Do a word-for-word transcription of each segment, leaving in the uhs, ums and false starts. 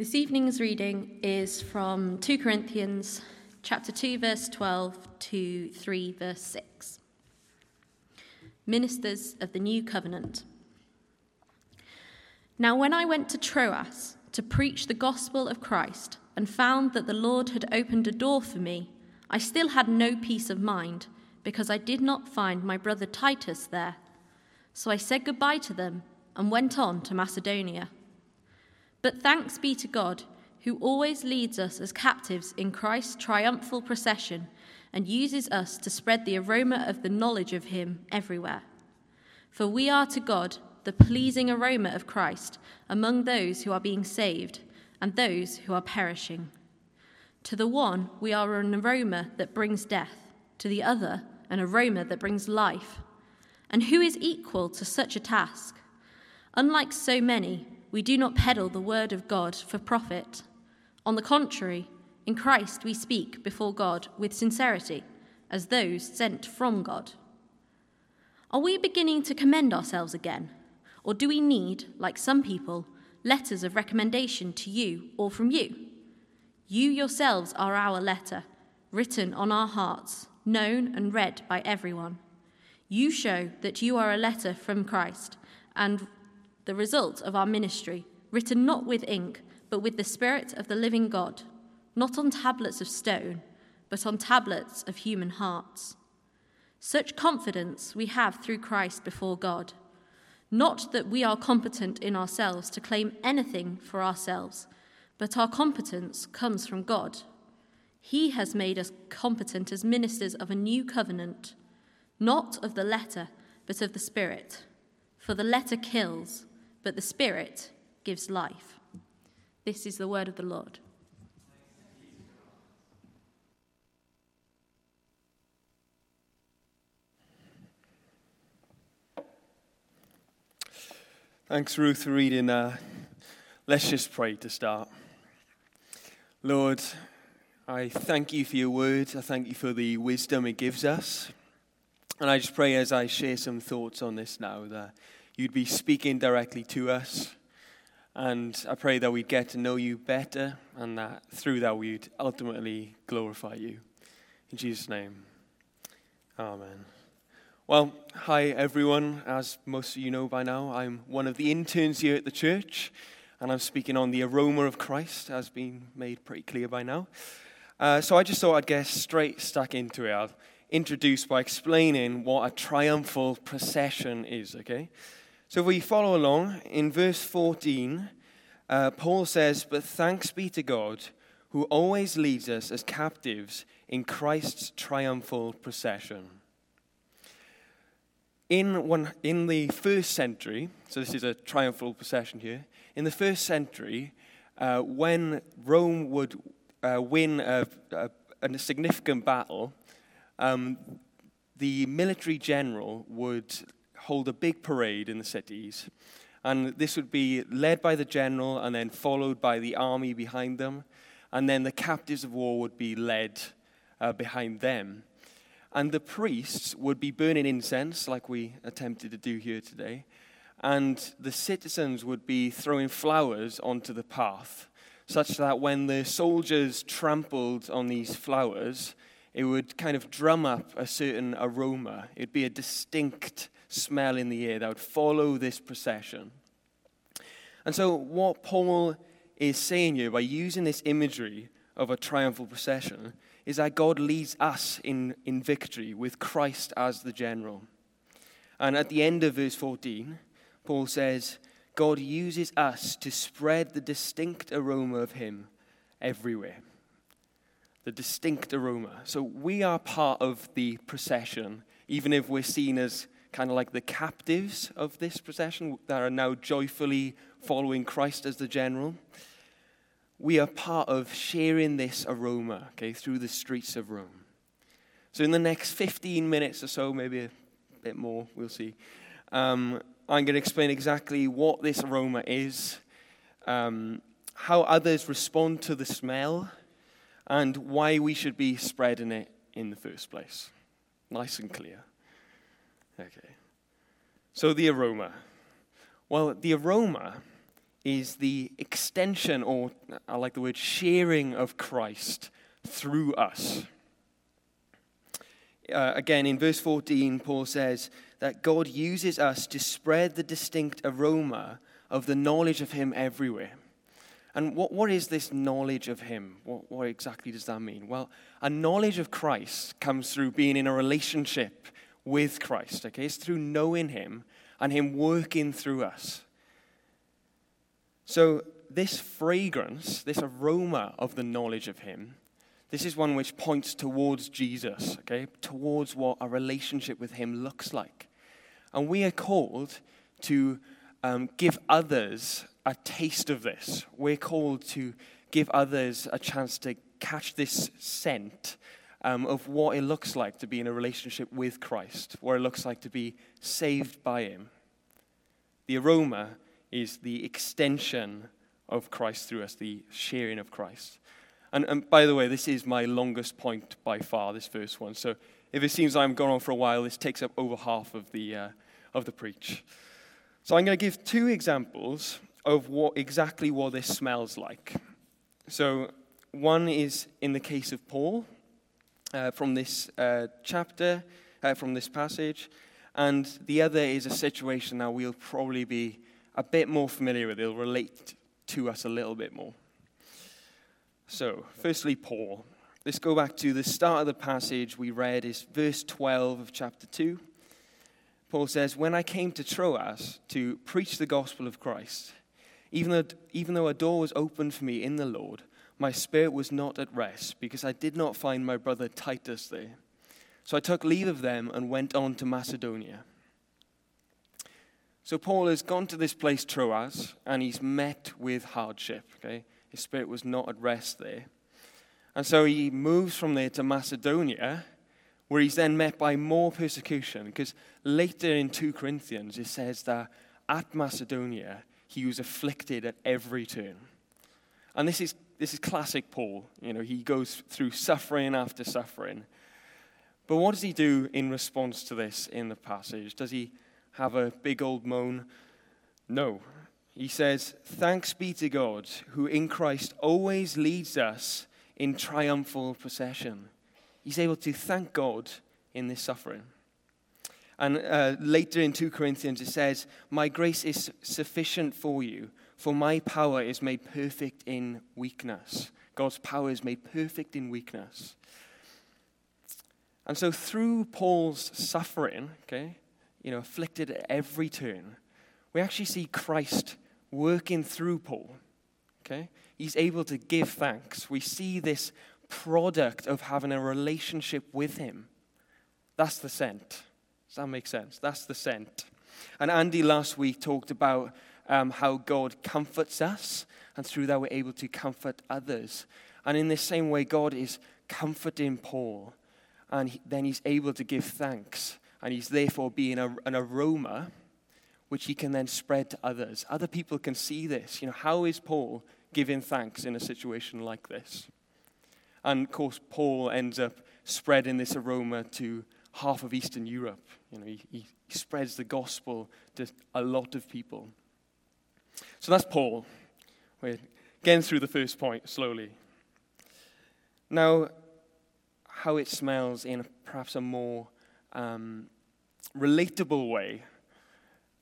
This evening's reading is from Second Corinthians chapter two, verse twelve to three, verse six. Ministers of the New Covenant. Now when I went to Troas to preach the gospel of Christ and found that the Lord had opened a door for me, I still had no peace of mind because I did not find my brother Titus there. So I said goodbye to them and went on to Macedonia. But thanks be to God, who always leads us as captives in Christ's triumphal procession and uses us to spread the aroma of the knowledge of him everywhere. For we are to God the pleasing aroma of Christ among those who are being saved and those who are perishing. To the one we are an aroma that brings death, to the other an aroma that brings life. And who is equal to such a task? Unlike so many, we do not peddle the word of God for profit. On the contrary, in Christ we speak before God with sincerity, as those sent from God. Are we beginning to commend ourselves again? Or do we need, like some people, letters of recommendation to you or from you? You yourselves are our letter, written on our hearts, known and read by everyone. You show that you are a letter from Christ, and the result of our ministry, written not with ink, but with the Spirit of the living God, not on tablets of stone, but on tablets of human hearts. Such confidence we have through Christ before God. Not that we are competent in ourselves to claim anything for ourselves, but our competence comes from God. He has made us competent as ministers of a new covenant, not of the letter, but of the Spirit. For the letter kills, but the Spirit gives life. This is the word of the Lord. Thanks, Ruth, for reading. Uh, let's just pray to start. Lord, I thank you for your word. I thank you for the wisdom it gives us. And I just pray as I share some thoughts on this now that you'd be speaking directly to us. And I pray that we'd get to know you better and that through that we'd ultimately glorify you. In Jesus' name, amen. Well, hi everyone. As most of you know by now, I'm one of the interns here at the church. And I'm speaking on the aroma of Christ, has been made pretty clear by now. Uh, so I just thought I'd get straight stuck into it. I'll introduced by explaining what a triumphal procession is, okay? So if we follow along, in verse fourteen, uh, Paul says, "But thanks be to God, who always leads us as captives in Christ's triumphal procession." In one, in the first century, so this is a triumphal procession here, in the first century, uh, when Rome would uh, win a, a, a significant battle, Um, the military general would hold a big parade in the cities, and this would be led by the general and then followed by the army behind them, and then the captives of war would be led uh, behind them. And the priests would be burning incense, like we attempted to do here today, and the citizens would be throwing flowers onto the path, such that when the soldiers trampled on these flowers, it would kind of drum up a certain aroma. It'd be a distinct smell in the air that would follow this procession. And so what Paul is saying here, by using this imagery of a triumphal procession, is that God leads us in, in victory with Christ as the general. And at the end of verse fourteen, Paul says, God uses us to spread the distinct aroma of him everywhere. The distinct aroma. So we are part of the procession, even if we're seen as kind of like the captives of this procession that are now joyfully following Christ as the general. We are part of sharing this aroma, okay, through the streets of Rome. So in the next fifteen minutes or so, maybe a bit more, we'll see, um, I'm going to explain exactly what this aroma is, um, how others respond to the smell, and why we should be spreading it in the first place. Nice and clear. Okay. So the aroma. Well, the aroma is the extension, or I like the word sharing, of Christ through us. Uh, again, in verse fourteen, Paul says that God uses us to spread the distinct aroma of the knowledge of him everywhere. And what, what is this knowledge of him? What, what exactly does that mean? Well, a knowledge of Christ comes through being in a relationship with Christ. Okay, it's through knowing him and him working through us. So this fragrance, this aroma of the knowledge of him, this is one which points towards Jesus, okay, towards what a relationship with him looks like. And we are called to um, give others a taste of this. We're called to give others a chance to catch this scent um, of what it looks like to be in a relationship with Christ, what it looks like to be saved by him. The aroma is the extension of Christ through us, the sharing of Christ. And, and by the way, this is my longest point by far, this first one. So if it seems I'm going on for a while, this takes up over half of the uh, of the preach. So I'm going to give two examples of what exactly what this smells like. So one is in the case of Paul, uh, from this uh, chapter, uh, from this passage, and the other is a situation that we'll probably be a bit more familiar with. It'll relate to us a little bit more. So, firstly, Paul. Let's go back to the start of the passage we read, is verse twelve of chapter two. Paul says, "When I came to Troas to preach the gospel of Christ, even though, even though a door was opened for me in the Lord, my spirit was not at rest, because I did not find my brother Titus there. So I took leave of them and went on to Macedonia." So Paul has gone to this place, Troas, and he's met with hardship, okay? His spirit was not at rest there. And so he moves from there to Macedonia, where he's then met by more persecution, because later in Second Corinthians, it says that at Macedonia, he was afflicted at every turn. And this is this is classic Paul. You know, he goes through suffering after suffering. But what does he do in response to this in the passage? Does he have a big old moan? No. He says, "Thanks be to God, who in Christ always leads us in triumphal procession." He's able to thank God in this suffering. And uh, later in Second Corinthians, it says, "My grace is sufficient for you, for my power is made perfect in weakness." God's power is made perfect in weakness. And so through Paul's suffering, okay, you know, afflicted at every turn, we actually see Christ working through Paul, okay? He's able to give thanks. We see this product of having a relationship with him. That's the scent. Does that make sense? That's the scent. And Andy last week talked about um, how God comforts us, and through that we're able to comfort others. And in the same way, God is comforting Paul, and he, then he's able to give thanks, and he's therefore being a, an aroma which he can then spread to others. Other people can see this. You know, how is Paul giving thanks in a situation like this? And of course, Paul ends up spreading this aroma to half of Eastern Europe. You know, he, he spreads the gospel to a lot of people. So that's Paul. We're getting through the first point slowly. Now, how it smells in perhaps a more um, relatable way.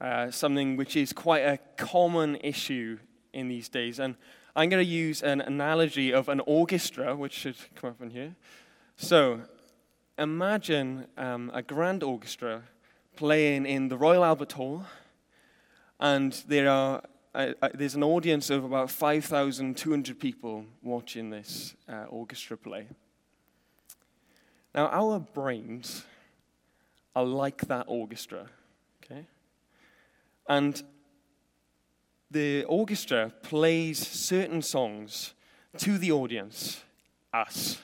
Uh, something which is quite a common issue in these days. And I'm going to use an analogy of an orchestra, which should come up in here. So imagine um, a grand orchestra playing in the Royal Albert Hall, and there are uh, uh, there's an audience of about five thousand two hundred people watching this uh, orchestra play. Now, our brains are like that orchestra, okay? And the orchestra plays certain songs to the audience, us,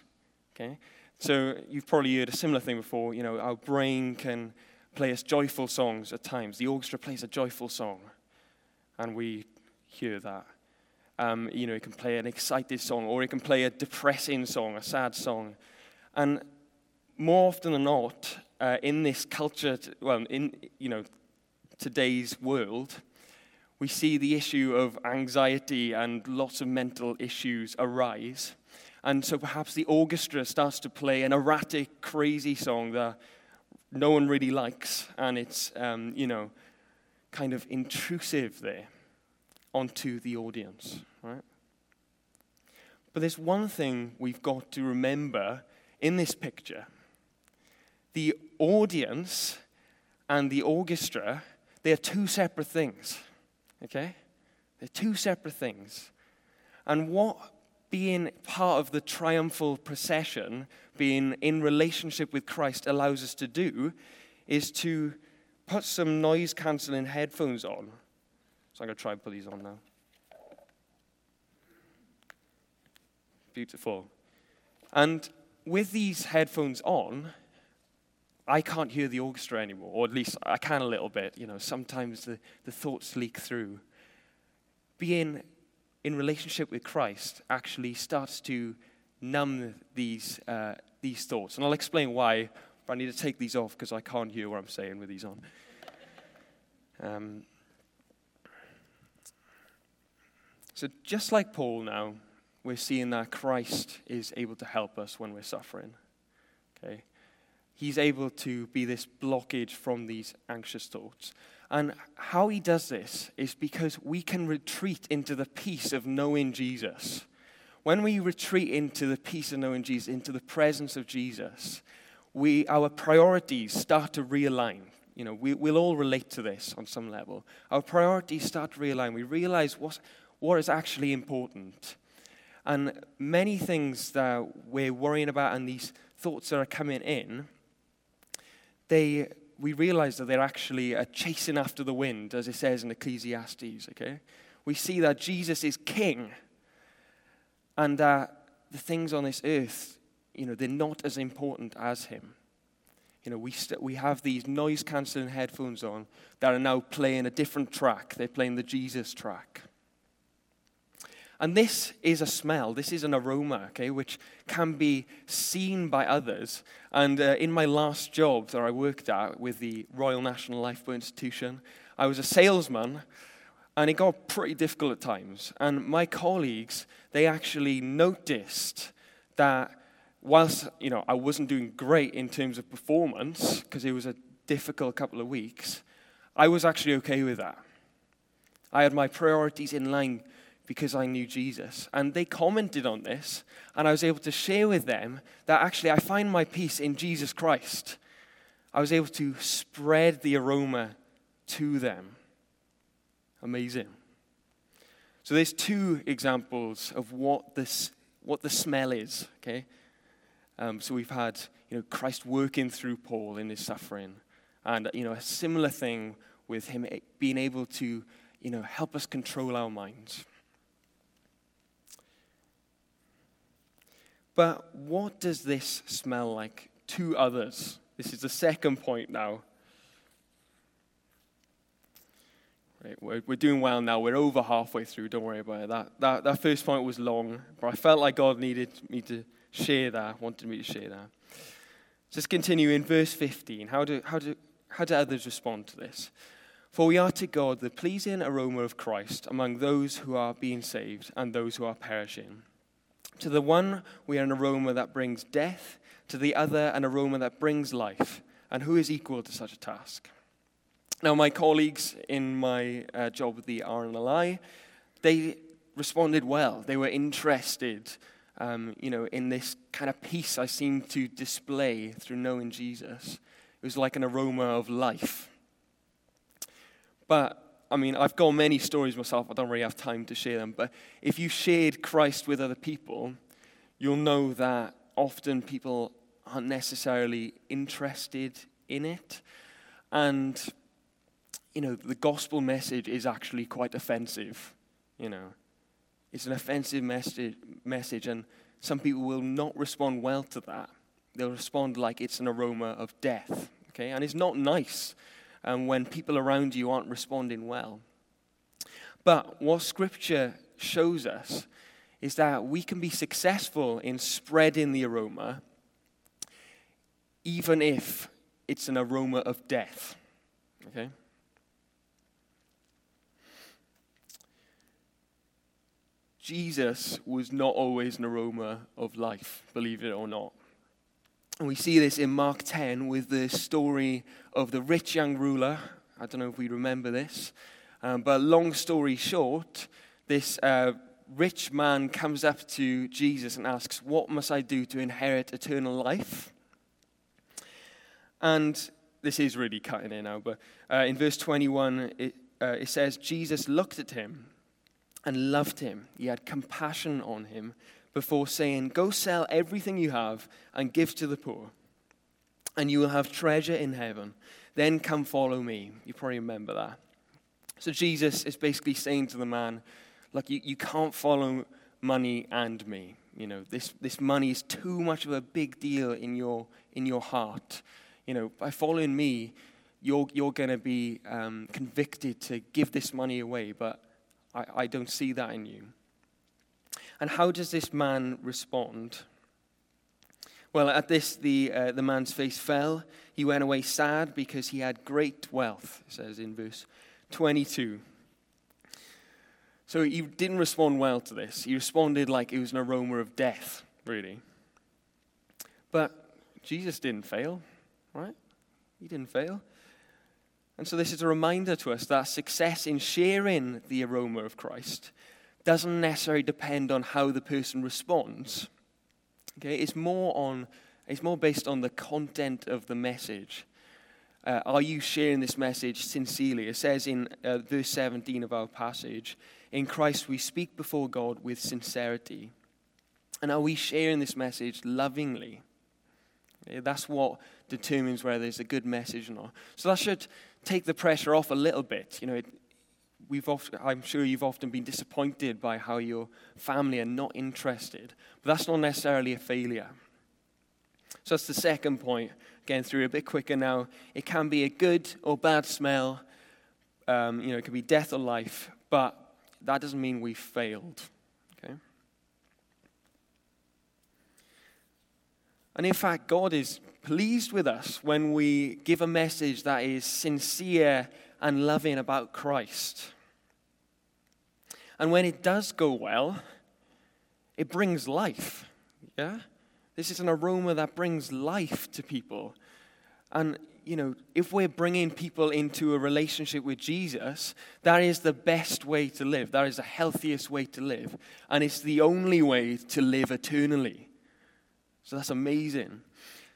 okay? So you've probably heard a similar thing before. You know, our brain can play us joyful songs at times. The orchestra plays a joyful song, and we hear that. Um, you know, it can play an excited song, or it can play a depressing song, a sad song. And more often than not, uh, in this culture, well, in, you know, today's world, we see the issue of anxiety and lots of mental issues arise. And so perhaps the orchestra starts to play an erratic, crazy song that no one really likes, and it's, um, you know, kind of intrusive there onto the audience, right? But there's one thing we've got to remember in this picture. The audience and the orchestra, they are two separate things, okay? They're two separate things. And what being part of the triumphal procession, being in relationship with Christ, allows us to do is to put some noise-canceling headphones on. So I'm going to try and put these on now. Beautiful. And with these headphones on, I can't hear the orchestra anymore, or at least I can a little bit. You know, sometimes the, the thoughts leak through. Being in relationship with Christ actually starts to numb these uh, these thoughts. And I'll explain why, but I need to take these off because I can't hear what I'm saying with these on. Um, so just like Paul now, we're seeing that Christ is able to help us when we're suffering. Okay, he's able to be this blockage from these anxious thoughts. And how he does this is because we can retreat into the peace of knowing Jesus. When we retreat into the peace of knowing Jesus, into the presence of Jesus, we our priorities start to realign. You know, we, we'll all relate to this on some level. Our priorities start to realign. We realize what what is actually important. And many things that we're worrying about and these thoughts that are coming in, they... we realize that they're actually chasing after the wind, as it says in Ecclesiastes, okay? We see that Jesus is king, and that the things on this earth, you know, they're not as important as him. You know, we st- we have these noise-canceling headphones on that are now playing a different track. They're playing the Jesus track. And this is a smell, this is an aroma, okay, which can be seen by others. And uh, in my last job that I worked at with the Royal National Lifeboat Institution, I was a salesman, and it got pretty difficult at times. And my colleagues, they actually noticed that whilst, you know, I wasn't doing great in terms of performance, because it was a difficult couple of weeks, I was actually okay with that. I had my priorities in line because I knew Jesus. And they commented on this, and I was able to share with them that actually I find my peace in Jesus Christ. I was able to spread the aroma to them. Amazing. So there's two examples of what this, what the smell is, okay? Um, so we've had, you know, Christ working through Paul in his suffering, and, you know, a similar thing with him being able to, you know, help us control our minds. But what does this smell like to others? This is the second point now. Right, we're, we're doing well now. We're over halfway through. Don't worry about it. That, that that first point was long, but I felt like God needed me to share that, wanted me to share that. Just continue in verse fifteen. How do how do how do others respond to this? For we are to God the pleasing aroma of Christ among those who are being saved and those who are perishing. To the one, we are an aroma that brings death. To the other, an aroma that brings life. And who is equal to such a task? Now, my colleagues in my uh, job at the R N L I, they responded well. They were interested, um, you know, in this kind of peace I seemed to display through knowing Jesus. It was like an aroma of life. But I mean, I've got many stories myself. I don't really have time to share them. But if you shared Christ with other people, you'll know that often people aren't necessarily interested in it. And, you know, the gospel message is actually quite offensive. You know, it's an offensive message, message, and some people will not respond well to that. They'll respond like it's an aroma of death, okay? And it's not nice. And when people around you aren't responding well. But what Scripture shows us is that we can be successful in spreading the aroma, even if it's an aroma of death. Okay? Jesus was not always an aroma of life, believe it or not. And we see this in Mark ten with the story of the rich young ruler. I don't know if we remember this, um, but long story short, this uh, rich man comes up to Jesus and asks, "What must I do to inherit eternal life?" And this is really cutting in now, but uh, in verse twenty-one, it, uh, it says, Jesus looked at him and loved him. He had compassion on him before saying, "Go sell everything you have and give to the poor, and you will have treasure in heaven. Then come follow me." You probably remember that. So Jesus is basically saying to the man, "Look, you, you can't follow money and me. You know, this, this money is too much of a big deal in your in your heart. You know, by following me, you're you're going to be um, convicted to give this money away, but I, I don't see that in you." And how does this man respond? Well, at this, the uh, the man's face fell. He went away sad because he had great wealth, it says in verse twenty-two. So he didn't respond well to this. He responded like it was an aroma of death, really. But Jesus didn't fail, right? He didn't fail. And so this is a reminder to us that success in sharing the aroma of Christ doesn't necessarily depend on how the person responds. Okay, it's more on, it's more based on the content of the message. Uh, are you sharing this message sincerely? It says in uh, verse seventeen of our passage, "In Christ we speak before God with sincerity." And are we sharing this message lovingly? Okay, that's what determines whether it's a good message or not. So that should take the pressure off a little bit. You know, it, We've often, I'm sure you've often been disappointed by how your family are not interested, but that's not necessarily a failure. So that's the second point. Again, through a bit quicker now. It can be a good or bad smell. Um, you know, it could be death or life, but that doesn't mean we failed. Okay. And in fact, God is pleased with us when we give a message that is sincere and loving about Christ. And when it does go well, it brings life. Yeah? This is an aroma that brings life to people. And, you know, if we're bringing people into a relationship with Jesus, that is the best way to live. That is the healthiest way to live. And it's the only way to live eternally. So that's amazing.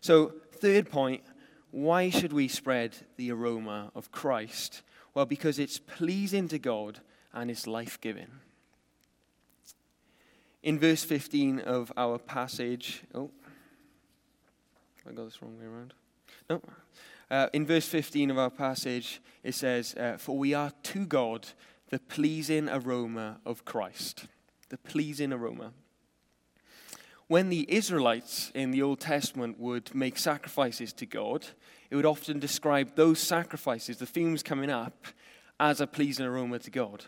So, third point, why should we spread the aroma of Christ? Well, because it's pleasing to God and it's life-giving. In verse fifteen of our passage, oh, I got this wrong way around. No, uh, in verse fifteen of our passage, it says, uh, "For we are to God the pleasing aroma of Christ." The pleasing aroma. When the Israelites in the Old Testament would make sacrifices to God, it would often describe those sacrifices, the themes coming up, as a pleasing aroma to God.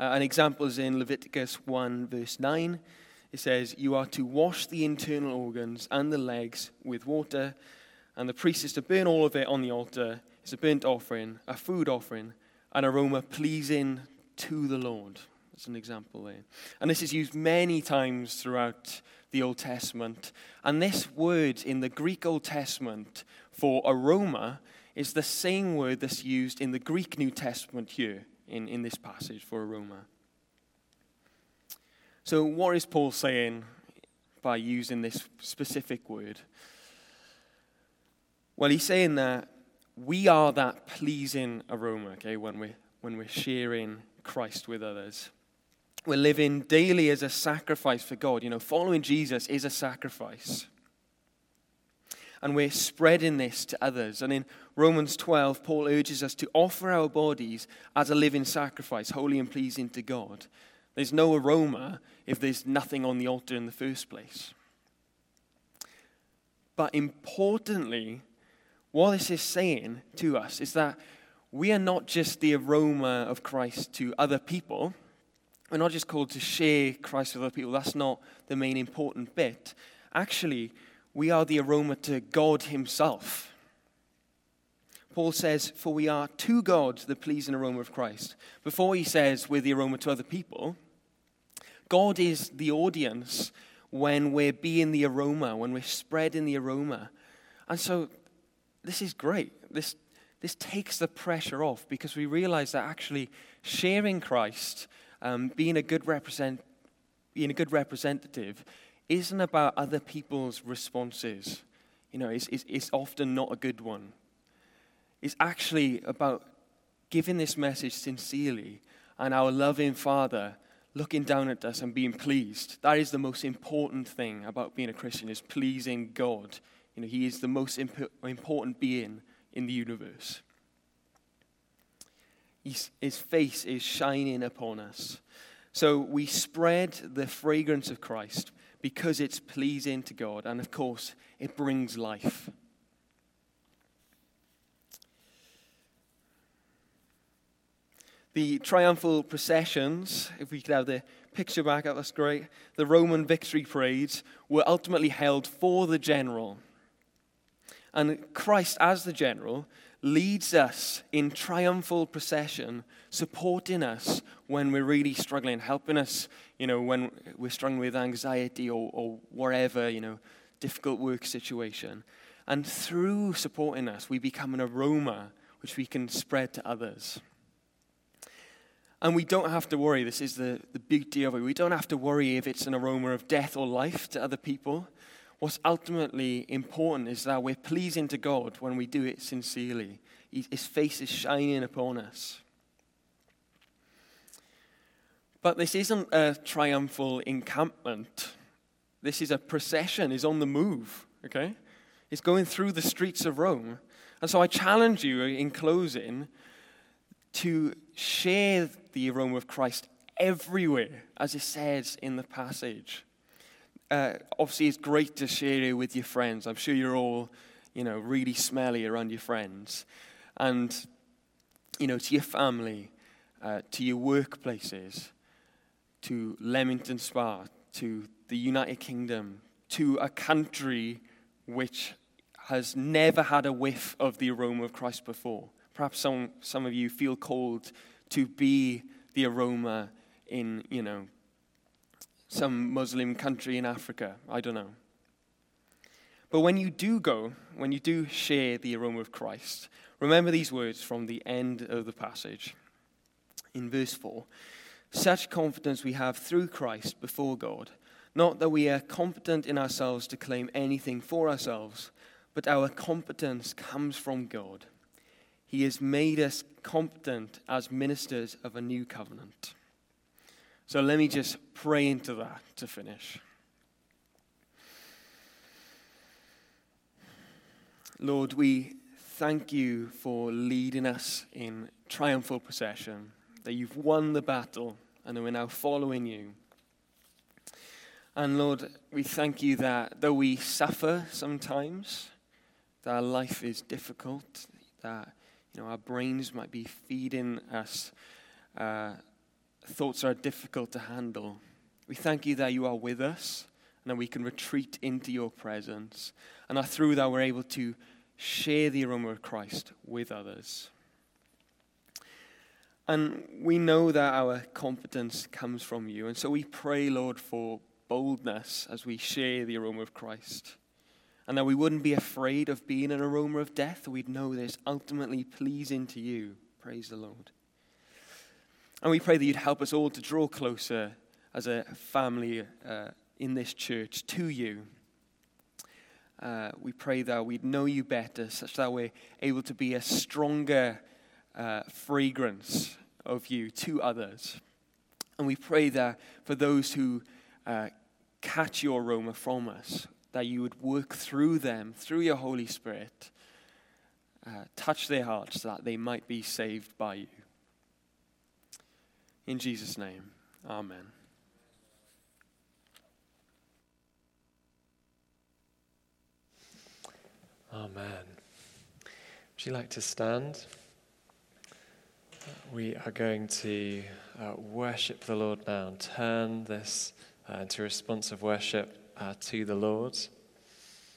Uh, an example is in Leviticus one, verse nine. It says, "You are to wash the internal organs and the legs with water, and the priest is to burn all of it on the altar. It's a burnt offering, a food offering, an aroma pleasing to the Lord." That's an example there. And this is used many times throughout the Old Testament. And this word in the Greek Old Testament for aroma is the same word that's used in the Greek New Testament here in, in this passage for aroma. So what is Paul saying by using this specific word? Well, he's saying that we are that pleasing aroma, okay, when we're, when we're sharing Christ with others. We're living daily as a sacrifice for God. You know, following Jesus is a sacrifice. And we're spreading this to others. And in Romans twelve, Paul urges us to offer our bodies as a living sacrifice, holy and pleasing to God. There's no aroma if there's nothing on the altar in the first place. But importantly, what this is saying to us is that we are not just the aroma of Christ to other people. We're not just called to share Christ with other people. That's not the main important bit. Actually, we are the aroma to God himself. Paul says, "For we are to God the pleasing aroma of Christ." Before he says, "We're the aroma to other people," God is the audience when we're being the aroma, when we're spreading the aroma. And so this is great. This this takes the pressure off because we realize that actually sharing Christ, um, being a good represent, being a good representative, isn't about other people's responses. You know, it's, it's, it's often not a good one. It's actually about giving this message sincerely and our loving Father looking down at us and being pleased. That is the most important thing about being a Christian, is pleasing God. You know, he is the most imp- important being in the universe. He's, his face is shining upon us. So we spread the fragrance of Christ because it's pleasing to God. And of course, it brings life. The triumphal processions, if we could have the picture back up, that's great. The Roman victory parades were ultimately held for the general. And Christ, as the general, leads us in triumphal procession, supporting us when we're really struggling, helping us, you know, when we're struggling with anxiety or, or whatever, you know, difficult work situation. And through supporting us, we become an aroma which we can spread to others. And we don't have to worry, this is the, the beauty of it, we don't have to worry if it's an aroma of death or life to other people. What's ultimately important is that we're pleasing to God when we do it sincerely. His face is shining upon us. But this isn't a triumphal encampment. This is a procession, it's on the move, okay? It's going through the streets of Rome. And so I challenge you in closing to share the aroma of Christ everywhere, as it says in the passage. Uh, obviously, it's great to share it with your friends. I'm sure you're all, you know, really smelly around your friends. And, you know, to your family, uh, to your workplaces, to Leamington Spa, to the United Kingdom, to a country which has never had a whiff of the aroma of Christ before. Perhaps some some of you feel called to be the aroma in, you know, some Muslim country in Africa. I don't know. But when you do go, when you do share the aroma of Christ, remember these words from the end of the passage in verse four. Such confidence we have through Christ before God, not that we are competent in ourselves to claim anything for ourselves, but our competence comes from God. He has made us competent as ministers of a new covenant. So let me just pray into that to finish. Lord, we thank you for leading us in triumphal procession, that you've won the battle and that we're now following you. And Lord, we thank you that though we suffer sometimes, that our life is difficult, that you know, our brains might be feeding us uh, thoughts that are difficult to handle. We thank you that you are with us and that we can retreat into your presence, and that through that we're able to share the aroma of Christ with others. And we know that our competence comes from you, and so we pray, Lord, for boldness as we share the aroma of Christ. And that we wouldn't be afraid of being an aroma of death. We'd know that it's ultimately pleasing to you. Praise the Lord. And we pray that you'd help us all to draw closer as a family uh, in this church to you. Uh, we pray that we'd know you better, such that we're able to be a stronger uh, fragrance of you to others. And we pray that for those who uh, catch your aroma from us, that you would work through them, through your Holy Spirit, uh, touch their hearts so that they might be saved by you. In Jesus' name, amen. Amen. Would you like to stand? We are going to uh, worship the Lord now and turn this uh, into a response of worship Uh, to the Lord.